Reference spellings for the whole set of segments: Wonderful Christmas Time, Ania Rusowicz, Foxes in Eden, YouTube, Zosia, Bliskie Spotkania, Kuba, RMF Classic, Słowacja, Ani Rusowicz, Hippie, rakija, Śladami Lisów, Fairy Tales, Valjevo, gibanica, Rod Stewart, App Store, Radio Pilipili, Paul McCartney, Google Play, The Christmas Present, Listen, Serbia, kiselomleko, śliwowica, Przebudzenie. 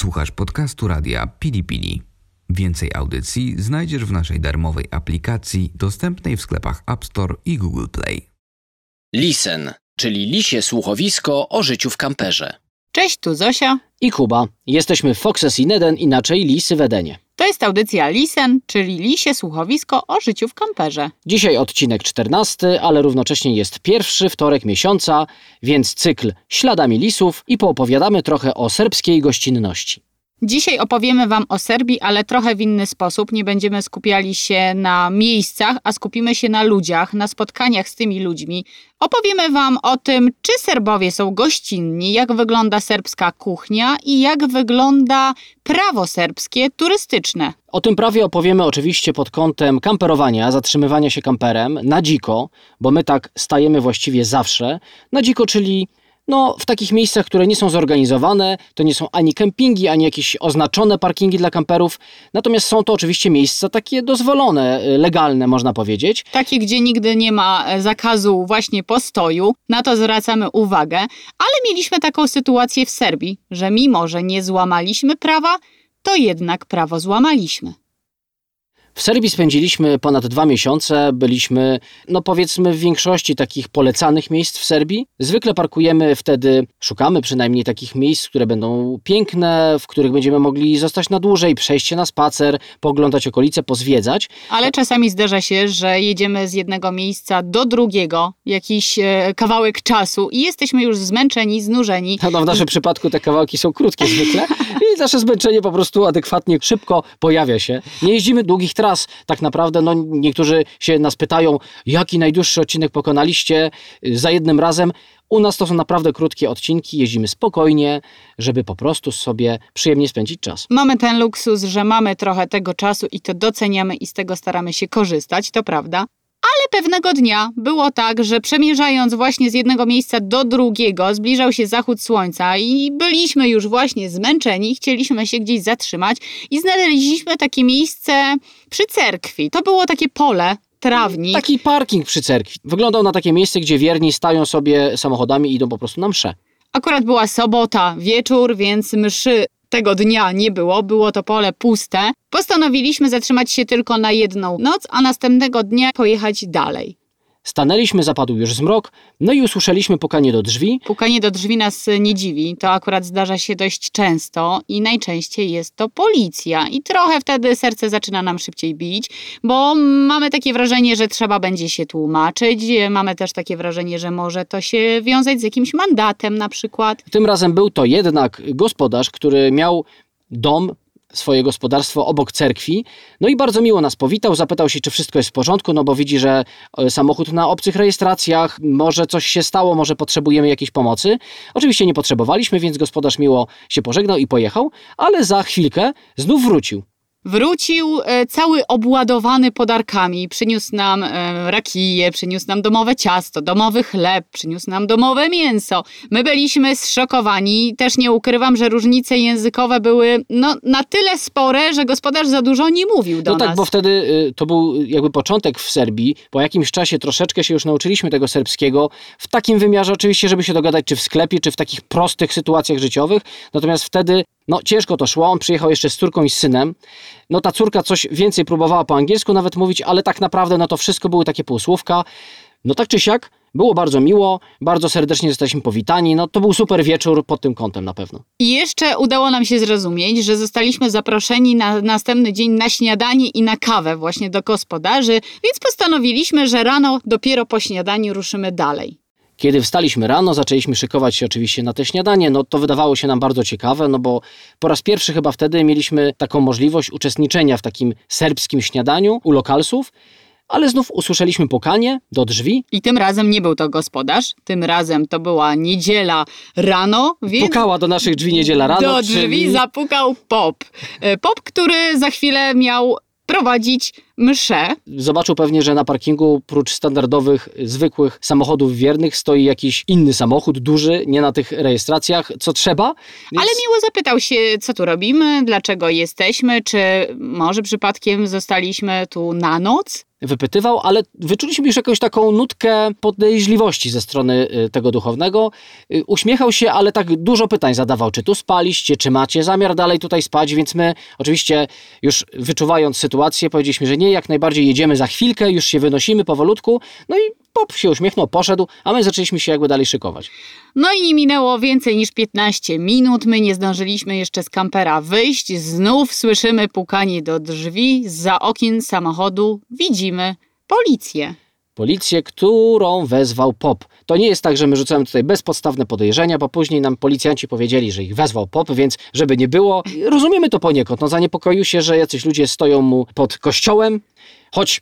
Słuchasz podcastu Radia Pilipili. Więcej audycji znajdziesz w naszej darmowej aplikacji dostępnej w sklepach App Store i Google Play. Listen, czyli lisie słuchowisko o życiu w kamperze. Cześć, tu Zosia i Kuba. Jesteśmy w Foxes in Eden, inaczej lisy w Edenie. To jest audycja Listen, czyli lisie słuchowisko o życiu w kamperze. Dzisiaj odcinek 14, ale równocześnie jest pierwszy wtorek miesiąca, więc cykl Śladami Lisów i poopowiadamy trochę o serbskiej gościnności. Dzisiaj opowiemy Wam o Serbii, ale trochę w inny sposób. Nie będziemy skupiali się na miejscach, a skupimy się na ludziach, na spotkaniach z tymi ludźmi. Opowiemy Wam o tym, czy Serbowie są gościnni, jak wygląda serbska kuchnia i jak wygląda prawo serbskie turystyczne. O tym prawie opowiemy oczywiście pod kątem kamperowania, zatrzymywania się kamperem, na dziko, bo my tak stajemy właściwie zawsze, na dziko, czyli... w takich miejscach, które nie są zorganizowane, to nie są ani kempingi, ani jakieś oznaczone parkingi dla kamperów. Natomiast są to oczywiście miejsca takie dozwolone, legalne można powiedzieć. Takie, gdzie nigdy nie ma zakazu właśnie postoju. Na to zwracamy uwagę. Ale mieliśmy taką sytuację w Serbii, że mimo, że nie złamaliśmy prawa, to jednak prawo złamaliśmy. W Serbii spędziliśmy ponad 2 miesiące, byliśmy, powiedzmy, w większości takich polecanych miejsc w Serbii. Zwykle parkujemy wtedy, szukamy przynajmniej takich miejsc, które będą piękne, w których będziemy mogli zostać na dłużej, przejść się na spacer, pooglądać okolice, pozwiedzać. Ale czasami zdarza się, że jedziemy z jednego miejsca do drugiego, jakiś kawałek czasu i jesteśmy już zmęczeni, znużeni. W naszym przypadku te kawałki są krótkie zwykle i nasze zmęczenie po prostu adekwatnie szybko pojawia się. Nie jeździmy długich tras. Tak naprawdę niektórzy się nas pytają, jaki najdłuższy odcinek pokonaliście za jednym razem. U nas to są naprawdę krótkie odcinki, jeździmy spokojnie, żeby po prostu sobie przyjemnie spędzić czas. Mamy ten luksus, że mamy trochę tego czasu i to doceniamy i z tego staramy się korzystać, to prawda. Ale pewnego dnia było tak, że przemierzając właśnie z jednego miejsca do drugiego, zbliżał się zachód słońca i byliśmy już właśnie zmęczeni, chcieliśmy się gdzieś zatrzymać i znaleźliśmy takie miejsce przy cerkwi. To było takie pole, trawnik. Taki parking przy cerkwi. Wyglądał na takie miejsce, gdzie wierni stają sobie samochodami i idą po prostu na mszę. Akurat była sobota, wieczór, więc mszy tego dnia nie było, było to pole puste. Postanowiliśmy zatrzymać się tylko na 1 noc, a następnego dnia pojechać dalej. Stanęliśmy, zapadł już zmrok, i usłyszeliśmy pukanie do drzwi. Pukanie do drzwi nas nie dziwi, to akurat zdarza się dość często i najczęściej jest to policja. I trochę wtedy serce zaczyna nam szybciej bić, bo mamy takie wrażenie, że trzeba będzie się tłumaczyć. Mamy też takie wrażenie, że może to się wiązać z jakimś mandatem na przykład. Tym razem był to jednak gospodarz, który miał dom, swoje gospodarstwo obok cerkwi, i bardzo miło nas powitał, zapytał się, czy wszystko jest w porządku, bo widzi, że samochód na obcych rejestracjach, może coś się stało, może potrzebujemy jakiejś pomocy. Oczywiście nie potrzebowaliśmy, więc gospodarz miło się pożegnał i pojechał, ale za chwilkę znów wrócił. Wrócił cały obładowany podarkami, przyniósł nam rakiję, przyniósł nam domowe ciasto, domowy chleb, przyniósł nam domowe mięso. My byliśmy zszokowani, też nie ukrywam, że różnice językowe były na tyle spore, że gospodarz za dużo nie mówił do nas. Tak, bo wtedy to był jakby początek w Serbii, po jakimś czasie troszeczkę się już nauczyliśmy tego serbskiego, w takim wymiarze oczywiście, żeby się dogadać czy w sklepie, czy w takich prostych sytuacjach życiowych, natomiast wtedy... ciężko to szło, on przyjechał jeszcze z córką i z synem. Ta córka coś więcej próbowała po angielsku nawet mówić, ale tak naprawdę to wszystko były takie półsłówka. Tak czy siak, było bardzo miło, bardzo serdecznie zostaliśmy powitani. To był super wieczór pod tym kątem na pewno. I jeszcze udało nam się zrozumieć, że zostaliśmy zaproszeni na następny dzień na śniadanie i na kawę właśnie do gospodarzy, więc postanowiliśmy, że rano dopiero po śniadaniu ruszymy dalej. Kiedy wstaliśmy rano, zaczęliśmy szykować się oczywiście na te śniadanie. To wydawało się nam bardzo ciekawe, bo po raz pierwszy chyba wtedy mieliśmy taką możliwość uczestniczenia w takim serbskim śniadaniu u lokalsów. Ale znów usłyszeliśmy pukanie do drzwi. I tym razem nie był to gospodarz, tym razem to była niedziela rano. Więc pukała do naszych drzwi niedziela rano. Do drzwi zapukał pop. Pop, który za chwilę miał prowadzić mszę. Zobaczył pewnie, że na parkingu prócz standardowych, zwykłych samochodów wiernych stoi jakiś inny samochód, duży, nie na tych rejestracjach, co trzeba. Więc... Ale miło zapytał się, co tu robimy, dlaczego jesteśmy, czy może przypadkiem zostaliśmy tu na noc? wypytywał, ale wyczuliśmy już jakąś taką nutkę podejrzliwości ze strony tego duchownego. Uśmiechał się, ale tak dużo pytań zadawał. Czy tu spaliście, czy macie zamiar dalej tutaj spać? Więc my oczywiście już wyczuwając sytuację powiedzieliśmy, że nie, jak najbardziej jedziemy za chwilkę, już się wynosimy powolutku. No i pop się uśmiechnął, poszedł, a my zaczęliśmy się jakby dalej szykować. No i minęło więcej niż 15 minut. My nie zdążyliśmy jeszcze z kampera wyjść. Znów słyszymy pukanie do drzwi. Zza okien samochodu widzimy policję. Policję, którą wezwał pop. To nie jest tak, że my rzucamy tutaj bezpodstawne podejrzenia, bo później nam policjanci powiedzieli, że ich wezwał pop, więc żeby nie było, rozumiemy to poniekąd. No zaniepokoił się, że jacyś ludzie stoją mu pod kościołem, choć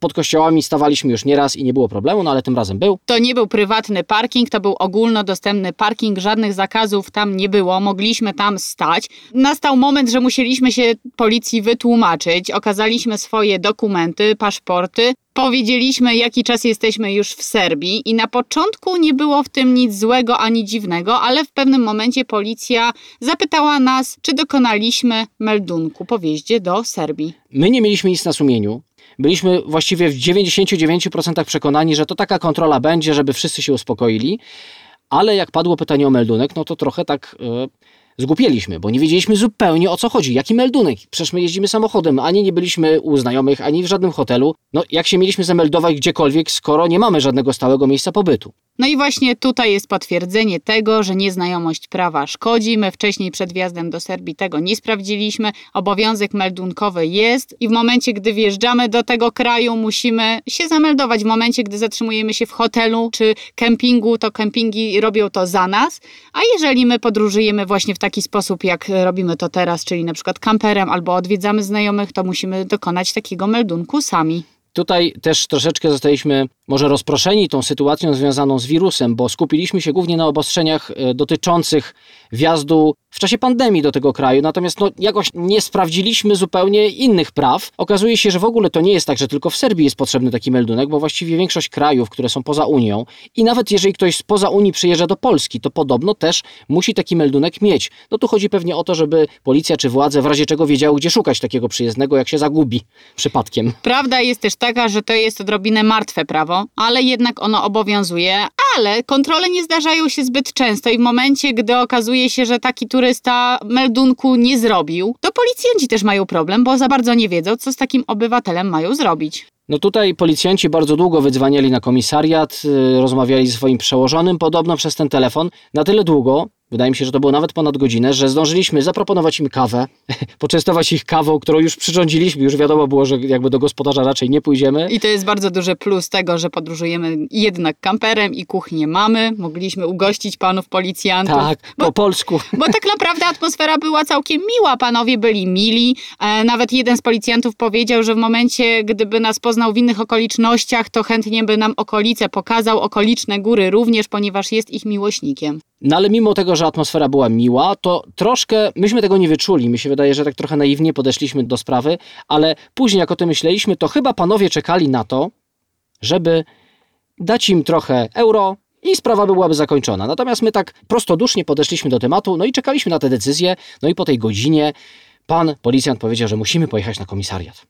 pod kościołami stawaliśmy już nieraz i nie było problemu, no ale tym razem był. To nie był prywatny parking, to był ogólnodostępny parking, żadnych zakazów tam nie było, mogliśmy tam stać. Nastał moment, że musieliśmy się policji wytłumaczyć, okazaliśmy swoje dokumenty, paszporty, powiedzieliśmy, jaki czas jesteśmy już w Serbii i na początku nie było w tym nic złego ani dziwnego, ale w pewnym momencie policja zapytała nas, czy dokonaliśmy meldunku po wjeździe do Serbii. My nie mieliśmy nic na sumieniu. Byliśmy właściwie w 99% przekonani, że to taka kontrola będzie, żeby wszyscy się uspokoili, ale jak padło pytanie o meldunek, no to trochę tak zgłupieliśmy, bo nie wiedzieliśmy zupełnie o co chodzi. Jaki meldunek? Przecież my jeździmy samochodem, ani nie byliśmy u znajomych, ani w żadnym hotelu. No jak się mieliśmy zameldować gdziekolwiek, skoro nie mamy żadnego stałego miejsca pobytu? No i właśnie tutaj jest potwierdzenie tego, że nieznajomość prawa szkodzi. My wcześniej przed wjazdem do Serbii tego nie sprawdziliśmy. Obowiązek meldunkowy jest i w momencie, gdy wjeżdżamy do tego kraju, musimy się zameldować. W momencie, gdy zatrzymujemy się w hotelu czy kempingu, to kempingi robią to za nas. A jeżeli my podróżujemy właśnie w taki sposób, jak robimy to teraz, czyli na przykład kamperem albo odwiedzamy znajomych, to musimy dokonać takiego meldunku sami. Tutaj też troszeczkę zostaliśmy może rozproszeni tą sytuacją związaną z wirusem, bo skupiliśmy się głównie na obostrzeniach dotyczących wjazdu w czasie pandemii do tego kraju, natomiast no, jakoś nie sprawdziliśmy zupełnie innych praw. Okazuje się, że w ogóle to nie jest tak, że tylko w Serbii jest potrzebny taki meldunek, bo właściwie większość krajów, które są poza Unią i nawet jeżeli ktoś spoza Unii przyjeżdża do Polski, to podobno też musi taki meldunek mieć. No tu chodzi pewnie o to, żeby policja czy władze w razie czego wiedziały, gdzie szukać takiego przyjezdnego, jak się zagubi przypadkiem. Prawda jest też taka, że to jest odrobinę martwe prawo, ale jednak ono obowiązuje, ale kontrole nie zdarzają się zbyt często i w momencie, gdy okazuje się, że taki turysta meldunku nie zrobił, to policjanci też mają problem, bo za bardzo nie wiedzą, co z takim obywatelem mają zrobić. No tutaj policjanci bardzo długo wydzwaniali na komisariat, rozmawiali ze swoim przełożonym, podobno przez ten telefon, na tyle długo, wydaje mi się, że to było nawet ponad godzinę, że zdążyliśmy zaproponować im kawę, poczęstować ich kawą, którą już przyrządziliśmy, już wiadomo było, że jakby do gospodarza raczej nie pójdziemy. I to jest bardzo duży plus tego, że podróżujemy jednak kamperem i kuchnię mamy, mogliśmy ugościć panów policjantów. Tak, po polsku. Bo tak naprawdę atmosfera była całkiem miła, panowie byli mili, nawet jeden z policjantów powiedział, że w momencie, gdyby nas poznał w innych okolicznościach, to chętnie by nam okolice pokazał, okoliczne góry również, ponieważ jest ich miłośnikiem. No ale mimo tego, że atmosfera była miła, to troszkę myśmy tego nie wyczuli. Mi się wydaje, że tak trochę naiwnie podeszliśmy do sprawy, ale później jak o tym myśleliśmy, to chyba panowie czekali na to, żeby dać im trochę euro i sprawa byłaby zakończona. Natomiast my tak prostodusznie podeszliśmy do tematu, no i czekaliśmy na tę decyzję, no i po tej godzinie pan policjant powiedział, że musimy pojechać na komisariat.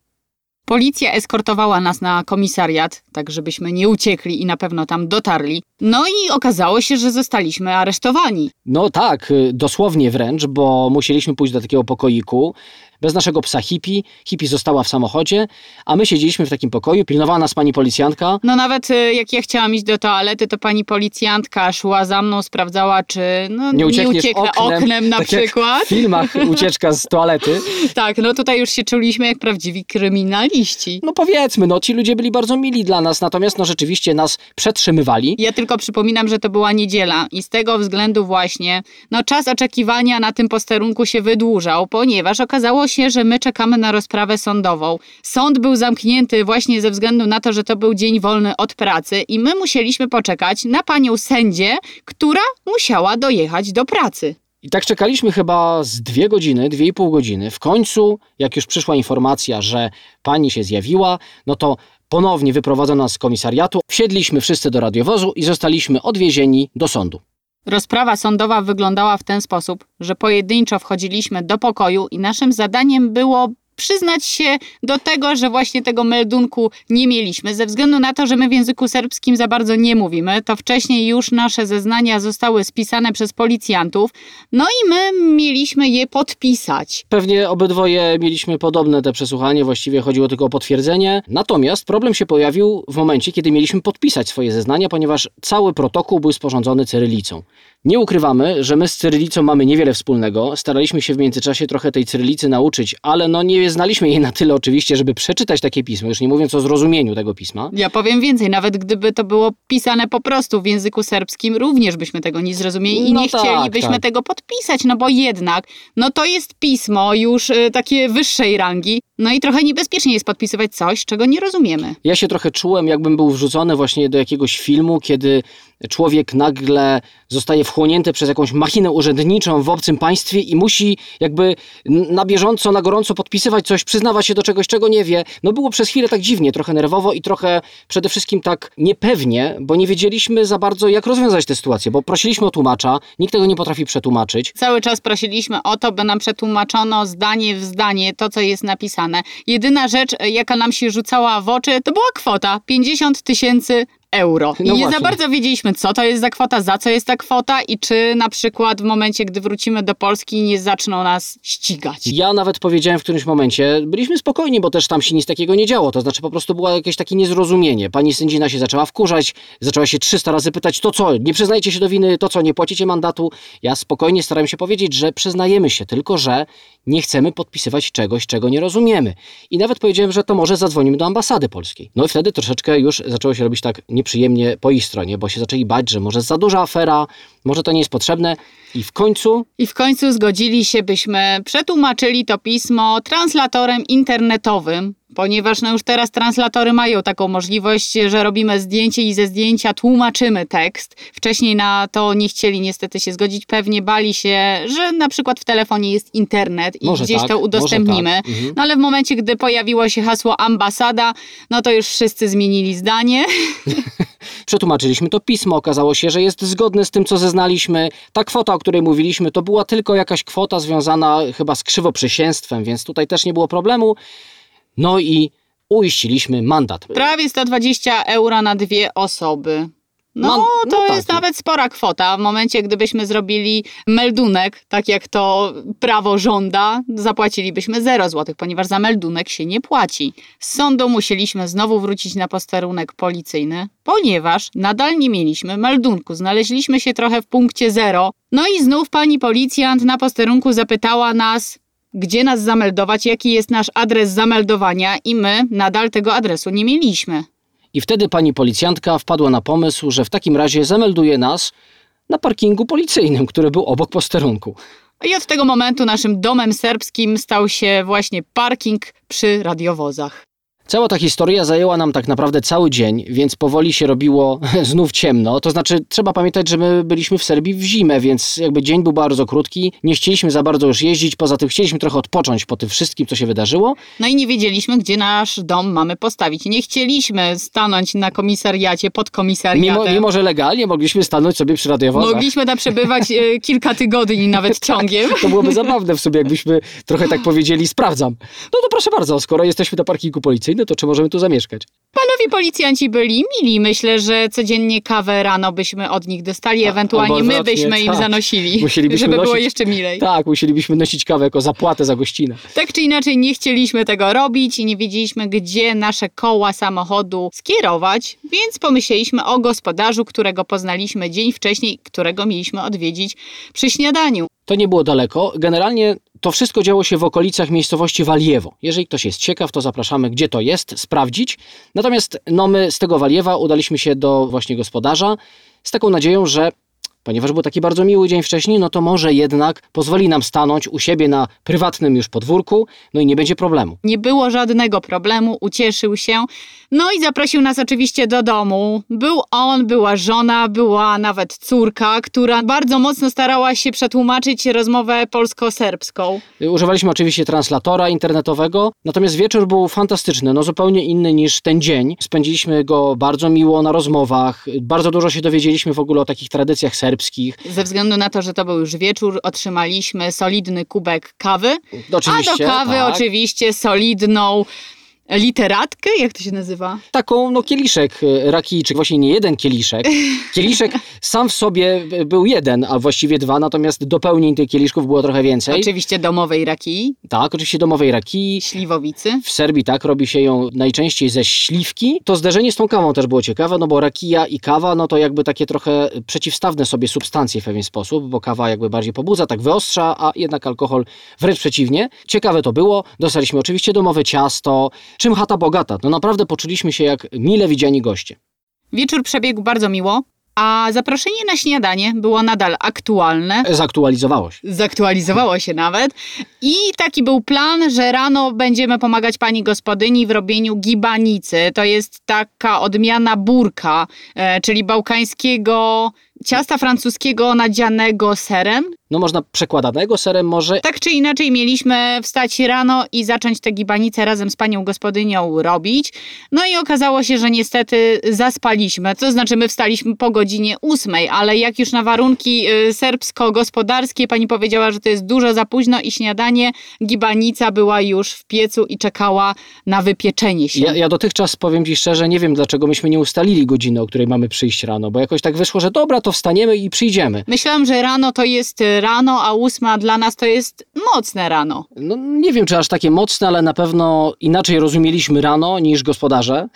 Policja eskortowała nas na komisariat, tak żebyśmy nie uciekli i na pewno tam dotarli. No i okazało się, że zostaliśmy aresztowani. No tak, dosłownie wręcz, bo musieliśmy pójść do takiego pokoiku bez naszego psa Hippie. Hippie została w samochodzie, a my siedzieliśmy w takim pokoju, pilnowała nas pani policjantka. No nawet jak ja chciałam iść do toalety, to pani policjantka szła za mną, sprawdzała, czy nie ucieknę oknem na tak przykład. Jak w filmach ucieczka z toalety. Tak, no tutaj już się czuliśmy jak prawdziwi kryminaliści. No powiedzmy, no ci ludzie byli bardzo mili dla nas, natomiast no rzeczywiście nas przetrzymywali. Ja tylko przypominam, że to była niedziela i z tego względu właśnie no czas oczekiwania na tym posterunku się wydłużał, ponieważ okazało się, że my czekamy na rozprawę sądową. Sąd był zamknięty właśnie ze względu na to, że to był dzień wolny od pracy i my musieliśmy poczekać na panią sędzię, która musiała dojechać do pracy. I tak czekaliśmy chyba z 2 godziny, 2,5 godziny. W końcu, jak już przyszła informacja, że pani się zjawiła, no to ponownie wyprowadzono nas z komisariatu, wsiedliśmy wszyscy do radiowozu i zostaliśmy odwiezieni do sądu. Rozprawa sądowa wyglądała w ten sposób, że pojedynczo wchodziliśmy do pokoju i naszym zadaniem było przyznać się do tego, że właśnie tego meldunku nie mieliśmy. Ze względu na to, że my w języku serbskim za bardzo nie mówimy, to wcześniej już nasze zeznania zostały spisane przez policjantów, no i my mieliśmy je podpisać. Pewnie obydwoje mieliśmy podobne te przesłuchanie, właściwie chodziło tylko o potwierdzenie. Natomiast problem się pojawił w momencie, kiedy mieliśmy podpisać swoje zeznania, ponieważ cały protokół był sporządzony cyrylicą. Nie ukrywamy, że my z cyrylicą mamy niewiele wspólnego. Staraliśmy się w międzyczasie trochę tej cyrylicy nauczyć, ale no nie znaliśmy jej na tyle oczywiście, żeby przeczytać takie pismo, już nie mówiąc o zrozumieniu tego pisma. Ja powiem więcej, nawet gdyby to było pisane po prostu w języku serbskim, również byśmy tego nie zrozumieli i no nie tak, chcielibyśmy tego podpisać, no bo jednak, no to jest pismo już takie wyższej rangi, no i trochę niebezpiecznie jest podpisywać coś, czego nie rozumiemy. Ja się trochę czułem, jakbym był wrzucony właśnie do jakiegoś filmu, kiedy człowiek nagle zostaje wchłonięty przez jakąś machinę urzędniczą w obcym państwie i musi jakby na bieżąco, na gorąco podpisywać coś, przyznawać się do czegoś, czego nie wie. No było przez chwilę tak dziwnie, trochę nerwowo i trochę przede wszystkim tak niepewnie, bo nie wiedzieliśmy za bardzo, jak rozwiązać tę sytuację, bo prosiliśmy o tłumacza, nikt tego nie potrafi przetłumaczyć. Cały czas prosiliśmy o to, by nam przetłumaczono zdanie w zdanie to, co jest napisane. Jedyna rzecz, jaka nam się rzucała w oczy, to była kwota 50 000 euro. I nie za bardzo wiedzieliśmy, co to jest za kwota, za co jest ta kwota i czy na przykład w momencie, gdy wrócimy do Polski, nie zaczną nas ścigać. Ja nawet powiedziałem w którymś momencie, byliśmy spokojni, bo też tam się nic takiego nie działo, to znaczy po prostu było jakieś takie niezrozumienie. Pani sędzina się zaczęła wkurzać, zaczęła się 300 razy pytać, to co, nie przyznajecie się do winy, to co, nie płacicie mandatu. Ja spokojnie starałem się powiedzieć, że przyznajemy się, tylko że nie chcemy podpisywać czegoś, czego nie rozumiemy. I nawet powiedziałem, że to może zadzwonimy do ambasady polskiej. No i wtedy troszeczkę już zaczęło się robić tak nieprzyjemnie po ich stronie, bo się zaczęli bać, że może za duża afera, może to nie jest potrzebne. I w końcu zgodzili się, byśmy przetłumaczyli to pismo translatorem internetowym, ponieważ no już teraz translatory mają taką możliwość, że robimy zdjęcie i ze zdjęcia tłumaczymy tekst. Wcześniej na to nie chcieli niestety się zgodzić. Pewnie bali się, że na przykład w telefonie jest internet i może gdzieś tak, to udostępnimy. Tak. Mhm. No ale w momencie, gdy pojawiło się hasło ambasada, no to już wszyscy zmienili zdanie. Przetłumaczyliśmy to pismo, okazało się, że jest zgodne z tym, co zeznaliśmy. Ta kwota, o której mówiliśmy, to była tylko jakaś kwota związana chyba z krzywoprzysięstwem, więc tutaj też nie było problemu. No i uiściliśmy mandat. Prawie 120 euro na dwie osoby. No to jest tak, nawet spora kwota. W momencie, gdybyśmy zrobili meldunek, tak jak to prawo żąda, zapłacilibyśmy 0 zł, ponieważ za meldunek się nie płaci. Z sądu musieliśmy znowu wrócić na posterunek policyjny, ponieważ nadal nie mieliśmy meldunku. Znaleźliśmy się trochę w punkcie 0. No i znów pani policjant na posterunku zapytała nas, gdzie nas zameldować, jaki jest nasz adres zameldowania i my nadal tego adresu nie mieliśmy. I wtedy pani policjantka wpadła na pomysł, że w takim razie zamelduje nas na parkingu policyjnym, który był obok posterunku. I od tego momentu naszym domem serbskim stał się właśnie parking przy radiowozach. Cała ta historia zajęła nam tak naprawdę cały dzień, więc powoli się robiło znów ciemno. To znaczy, trzeba pamiętać, że my byliśmy w Serbii w zimę, więc jakby dzień był bardzo krótki. Nie chcieliśmy za bardzo już jeździć, poza tym chcieliśmy trochę odpocząć po tym wszystkim, co się wydarzyło. No i nie wiedzieliśmy, gdzie nasz dom mamy postawić. Nie chcieliśmy stanąć na komisariacie, pod komisariatem. Mimo że legalnie mogliśmy stanąć sobie przy radiowozach. Mogliśmy tam przebywać kilka tygodni nawet ciągiem. Tak, to byłoby zabawne w sobie, jakbyśmy trochę tak powiedzieli, sprawdzam. No to proszę bardzo, skoro jesteśmy na parkingu policyjnym, to czy możemy tu zamieszkać? Panowie policjanci byli mili. Myślę, że codziennie kawę rano byśmy od nich dostali, ewentualnie my byśmy im zanosili, żeby było jeszcze milej. Tak, musielibyśmy nosić kawę jako zapłatę za gościnę. Tak czy inaczej nie chcieliśmy tego robić i nie wiedzieliśmy, gdzie nasze koła samochodu skierować, więc pomyśleliśmy o gospodarzu, którego poznaliśmy dzień wcześniej, którego mieliśmy odwiedzić przy śniadaniu. To nie było daleko. Generalnie to wszystko działo się w okolicach miejscowości Valjevo. Jeżeli ktoś jest ciekaw, to zapraszamy, gdzie to jest, sprawdzić. Natomiast my z tego Valjewa udaliśmy się do właśnie gospodarza z taką nadzieją, że ponieważ był taki bardzo miły dzień wcześniej, no to może jednak pozwoli nam stanąć u siebie na prywatnym już podwórku, no i nie będzie problemu. Nie było żadnego problemu, ucieszył się. No i zaprosił nas oczywiście do domu. Był on, była żona, była nawet córka, która bardzo mocno starała się przetłumaczyć rozmowę polsko-serbską. Używaliśmy oczywiście translatora internetowego, natomiast wieczór był fantastyczny, no zupełnie inny niż ten dzień. Spędziliśmy go bardzo miło na rozmowach, bardzo dużo się dowiedzieliśmy w ogóle o takich tradycjach serbskich, Serbskich. Ze względu na to, że to był już wieczór, otrzymaliśmy solidny kubek kawy. Oczywiście, a do kawy oczywiście solidną literatkę? Jak to się nazywa? Taką, kieliszek rakijczyk. Właśnie nie jeden kieliszek. Kieliszek sam w sobie był jeden, a właściwie dwa, natomiast dopełnień tych kieliszków było trochę więcej. Oczywiście domowej rakii. Tak, oczywiście domowej rakii. Śliwowicy. W Serbii tak, robi się ją najczęściej ze śliwki. To zderzenie z tą kawą też było ciekawe, bo rakija i kawa, to jakby takie trochę przeciwstawne sobie substancje w pewien sposób, bo kawa jakby bardziej pobudza, tak wyostrza, a jednak alkohol wręcz przeciwnie. Ciekawe to było. Dostaliśmy oczywiście domowe ciasto. Czym chata bogata? Naprawdę poczuliśmy się jak mile widziani goście. Wieczór przebiegł bardzo miło, a zaproszenie na śniadanie było nadal aktualne. Zaktualizowało się. Zaktualizowało się nawet. I taki był plan, że rano będziemy pomagać pani gospodyni w robieniu gibanicy. To jest taka odmiana burka, czyli bałkańskiego ciasta francuskiego nadzianego serem. Można przekładanego serem może. Tak czy inaczej mieliśmy wstać rano i zacząć te gibanice razem z panią gospodynią robić. I okazało się, że niestety zaspaliśmy. To znaczy my wstaliśmy po godzinie 8, ale jak już na warunki serbsko-gospodarskie pani powiedziała, że to jest dużo za późno i śniadanie, gibanica była już w piecu i czekała na wypieczenie się. Ja dotychczas powiem ci szczerze, nie wiem dlaczego myśmy nie ustalili godziny, o której mamy przyjść rano, bo jakoś tak wyszło, że dobra, to wstaniemy i przyjdziemy. Myślałam, że rano to jest rano, a 8 dla nas to jest mocne rano. Nie wiem, czy aż takie mocne, ale na pewno inaczej rozumieliśmy rano niż gospodarze.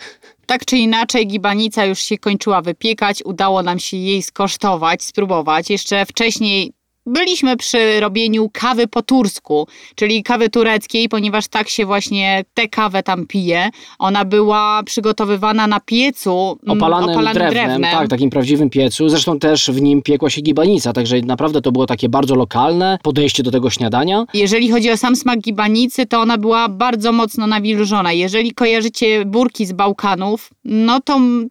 Tak czy inaczej gibanica już się kończyła wypiekać, udało nam się jej skosztować, spróbować. Jeszcze wcześniej byliśmy przy robieniu kawy po tursku, czyli kawy tureckiej, ponieważ tak się właśnie tę kawę tam pije. Ona była przygotowywana na piecu opalanym drewnem. Tak, takim prawdziwym piecu. Zresztą też w nim piekła się gibanica, także naprawdę to było takie bardzo lokalne podejście do tego śniadania. Jeżeli chodzi o sam smak gibanicy, to ona była bardzo mocno nawilżona. Jeżeli kojarzycie burki z Bałkanów,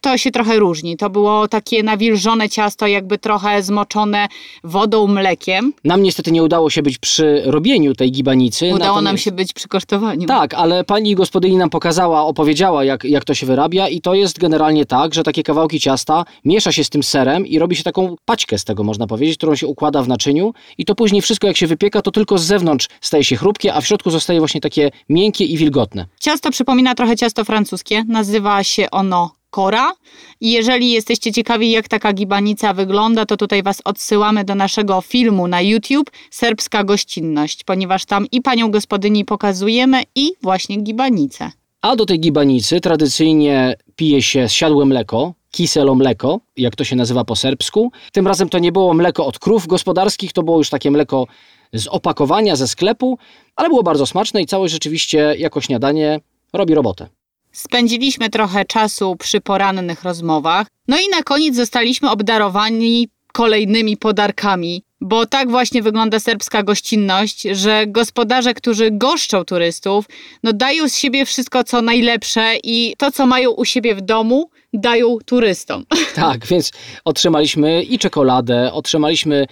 to się trochę różni. To było takie nawilżone ciasto, jakby trochę zmoczone wodą, mlekiem. Nam niestety nie udało się być przy robieniu tej gibanicy. Udało nam się być przy kosztowaniu. Tak, ale pani gospodyni nam pokazała, opowiedziała jak to się wyrabia i to jest generalnie tak, że takie kawałki ciasta miesza się z tym serem i robi się taką paćkę z tego, można powiedzieć, którą się układa w naczyniu i to później wszystko jak się wypieka, to tylko z zewnątrz staje się chrupkie, a w środku zostaje właśnie takie miękkie i wilgotne. Ciasto przypomina trochę ciasto francuskie, nazywa się ono kora. I jeżeli jesteście ciekawi, jak taka gibanica wygląda, to tutaj was odsyłamy do naszego filmu na YouTube Serbska Gościnność, ponieważ tam i panią gospodyni pokazujemy i właśnie gibanicę. A do tej gibanicy tradycyjnie pije się siadłe mleko, kiselomleko, jak to się nazywa po serbsku. Tym razem to nie było mleko od krów gospodarskich, to było już takie mleko z opakowania, ze sklepu, ale było bardzo smaczne i całość rzeczywiście jako śniadanie robi robotę. Spędziliśmy trochę czasu przy porannych rozmowach. I na koniec zostaliśmy obdarowani kolejnymi podarkami, bo tak właśnie wygląda serbska gościnność, że gospodarze, którzy goszczą turystów, dają z siebie wszystko, co najlepsze i to, co mają u siebie w domu, dają turystom. Tak, więc otrzymaliśmy i czekoladę, otrzymaliśmy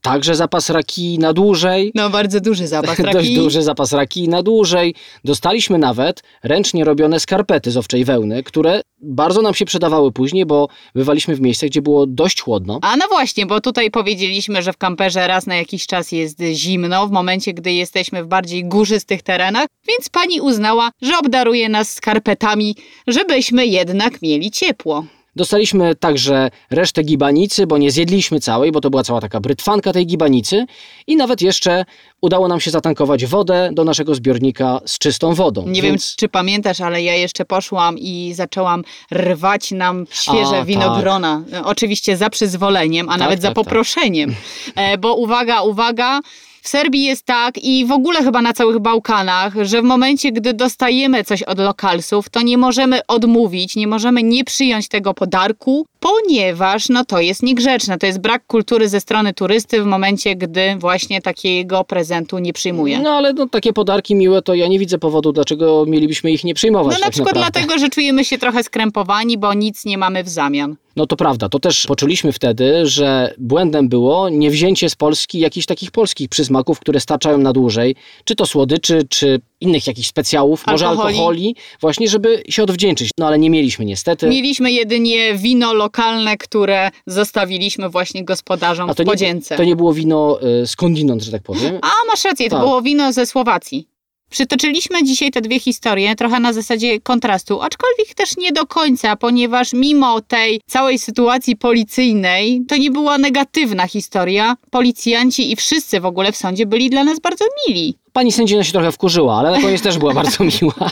także zapas rakii na dłużej. Bardzo duży zapas rakii. Dość duży zapas rakii na dłużej. Dostaliśmy nawet ręcznie robione skarpety z owczej wełny, które bardzo nam się przydawały później, bo bywaliśmy w miejscach, gdzie było dość chłodno. A właśnie, bo tutaj powiedzieliśmy, że w kamperze raz na jakiś czas jest zimno, w momencie, gdy jesteśmy w bardziej górzystych terenach, więc pani uznała, że obdaruje nas skarpetami, żebyśmy jednak mieli ciepło. Dostaliśmy także resztę gibanicy, bo nie zjedliśmy całej, bo to była cała taka brytwanka tej gibanicy i nawet jeszcze udało nam się zatankować wodę do naszego zbiornika z czystą wodą. Nie wiem, czy pamiętasz, ale ja jeszcze poszłam i zaczęłam rwać nam świeże winogrona. Tak. Oczywiście za przyzwoleniem, nawet za poproszeniem. Bo uwaga, w Serbii jest tak i w ogóle chyba na całych Bałkanach, że w momencie, gdy dostajemy coś od lokalsów, to nie możemy odmówić, nie możemy nie przyjąć tego podarku, ponieważ to jest niegrzeczne. To jest brak kultury ze strony turysty w momencie, gdy właśnie takiego prezentu nie przyjmuje. Ale takie podarki miłe, to ja nie widzę powodu, dlaczego mielibyśmy ich nie przyjmować. Na przykład dlatego, że czujemy się trochę skrępowani, bo nic nie mamy w zamian. No to prawda, to też poczuliśmy wtedy, że błędem było niewzięcie z Polski jakichś takich polskich przysmaków, które starczają na dłużej, czy to słodyczy, czy innych jakichś specjałów, może alkoholi, właśnie żeby się odwdzięczyć. No ale nie mieliśmy niestety. Mieliśmy jedynie wino lokalne, które zostawiliśmy właśnie gospodarzom w podzięce. To nie było wino skądinąd, że tak powiem. A masz rację, to było wino ze Słowacji. Przytoczyliśmy dzisiaj te dwie historie, trochę na zasadzie kontrastu, aczkolwiek też nie do końca, ponieważ mimo tej całej sytuacji policyjnej, to nie była negatywna historia. Policjanci i wszyscy w ogóle w sądzie byli dla nas bardzo mili. Pani sędzina się trochę wkurzyła, ale na koniec też była bardzo miła.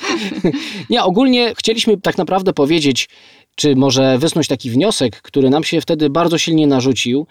Nie, ogólnie chcieliśmy tak naprawdę powiedzieć, czy może wysnuć taki wniosek, który nam się wtedy bardzo silnie narzucił.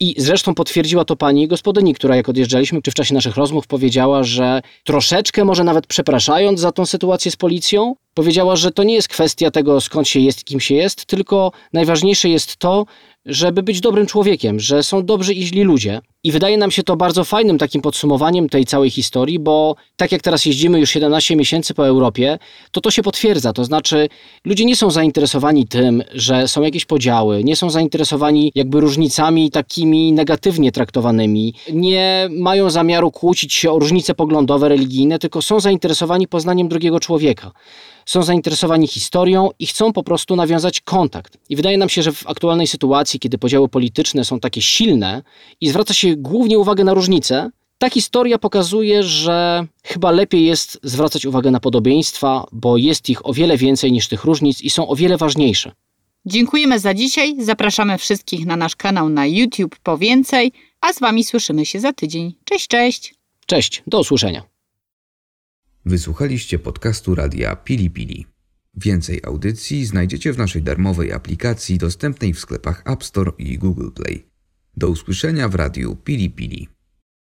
I zresztą potwierdziła to pani gospodyni, która jak odjeżdżaliśmy, czy w czasie naszych rozmów powiedziała, że troszeczkę, może nawet przepraszając za tą sytuację z policją, powiedziała, że to nie jest kwestia tego, skąd się jest, kim się jest, tylko najważniejsze jest to, żeby być dobrym człowiekiem, że są dobrzy i źli ludzie. I wydaje nam się to bardzo fajnym takim podsumowaniem tej całej historii, bo tak jak teraz jeździmy już 17 miesięcy po Europie, to się potwierdza. To znaczy ludzie nie są zainteresowani tym, że są jakieś podziały, nie są zainteresowani jakby różnicami takimi negatywnie traktowanymi, nie mają zamiaru kłócić się o różnice poglądowe, religijne, tylko są zainteresowani poznaniem drugiego człowieka. Są zainteresowani historią i chcą po prostu nawiązać kontakt. I wydaje nam się, że w aktualnej sytuacji, kiedy podziały polityczne są takie silne i zwraca się głównie uwagę na różnice, ta historia pokazuje, że chyba lepiej jest zwracać uwagę na podobieństwa, bo jest ich o wiele więcej niż tych różnic i są o wiele ważniejsze. Dziękujemy za dzisiaj, zapraszamy wszystkich na nasz kanał na YouTube po więcej, a z Wami słyszymy się za tydzień. Cześć, cześć! Cześć, do usłyszenia. Wysłuchaliście podcastu Radia Pilipili. Więcej audycji znajdziecie w naszej darmowej aplikacji dostępnej w sklepach App Store i Google Play. Do usłyszenia w Radiu Pilipili.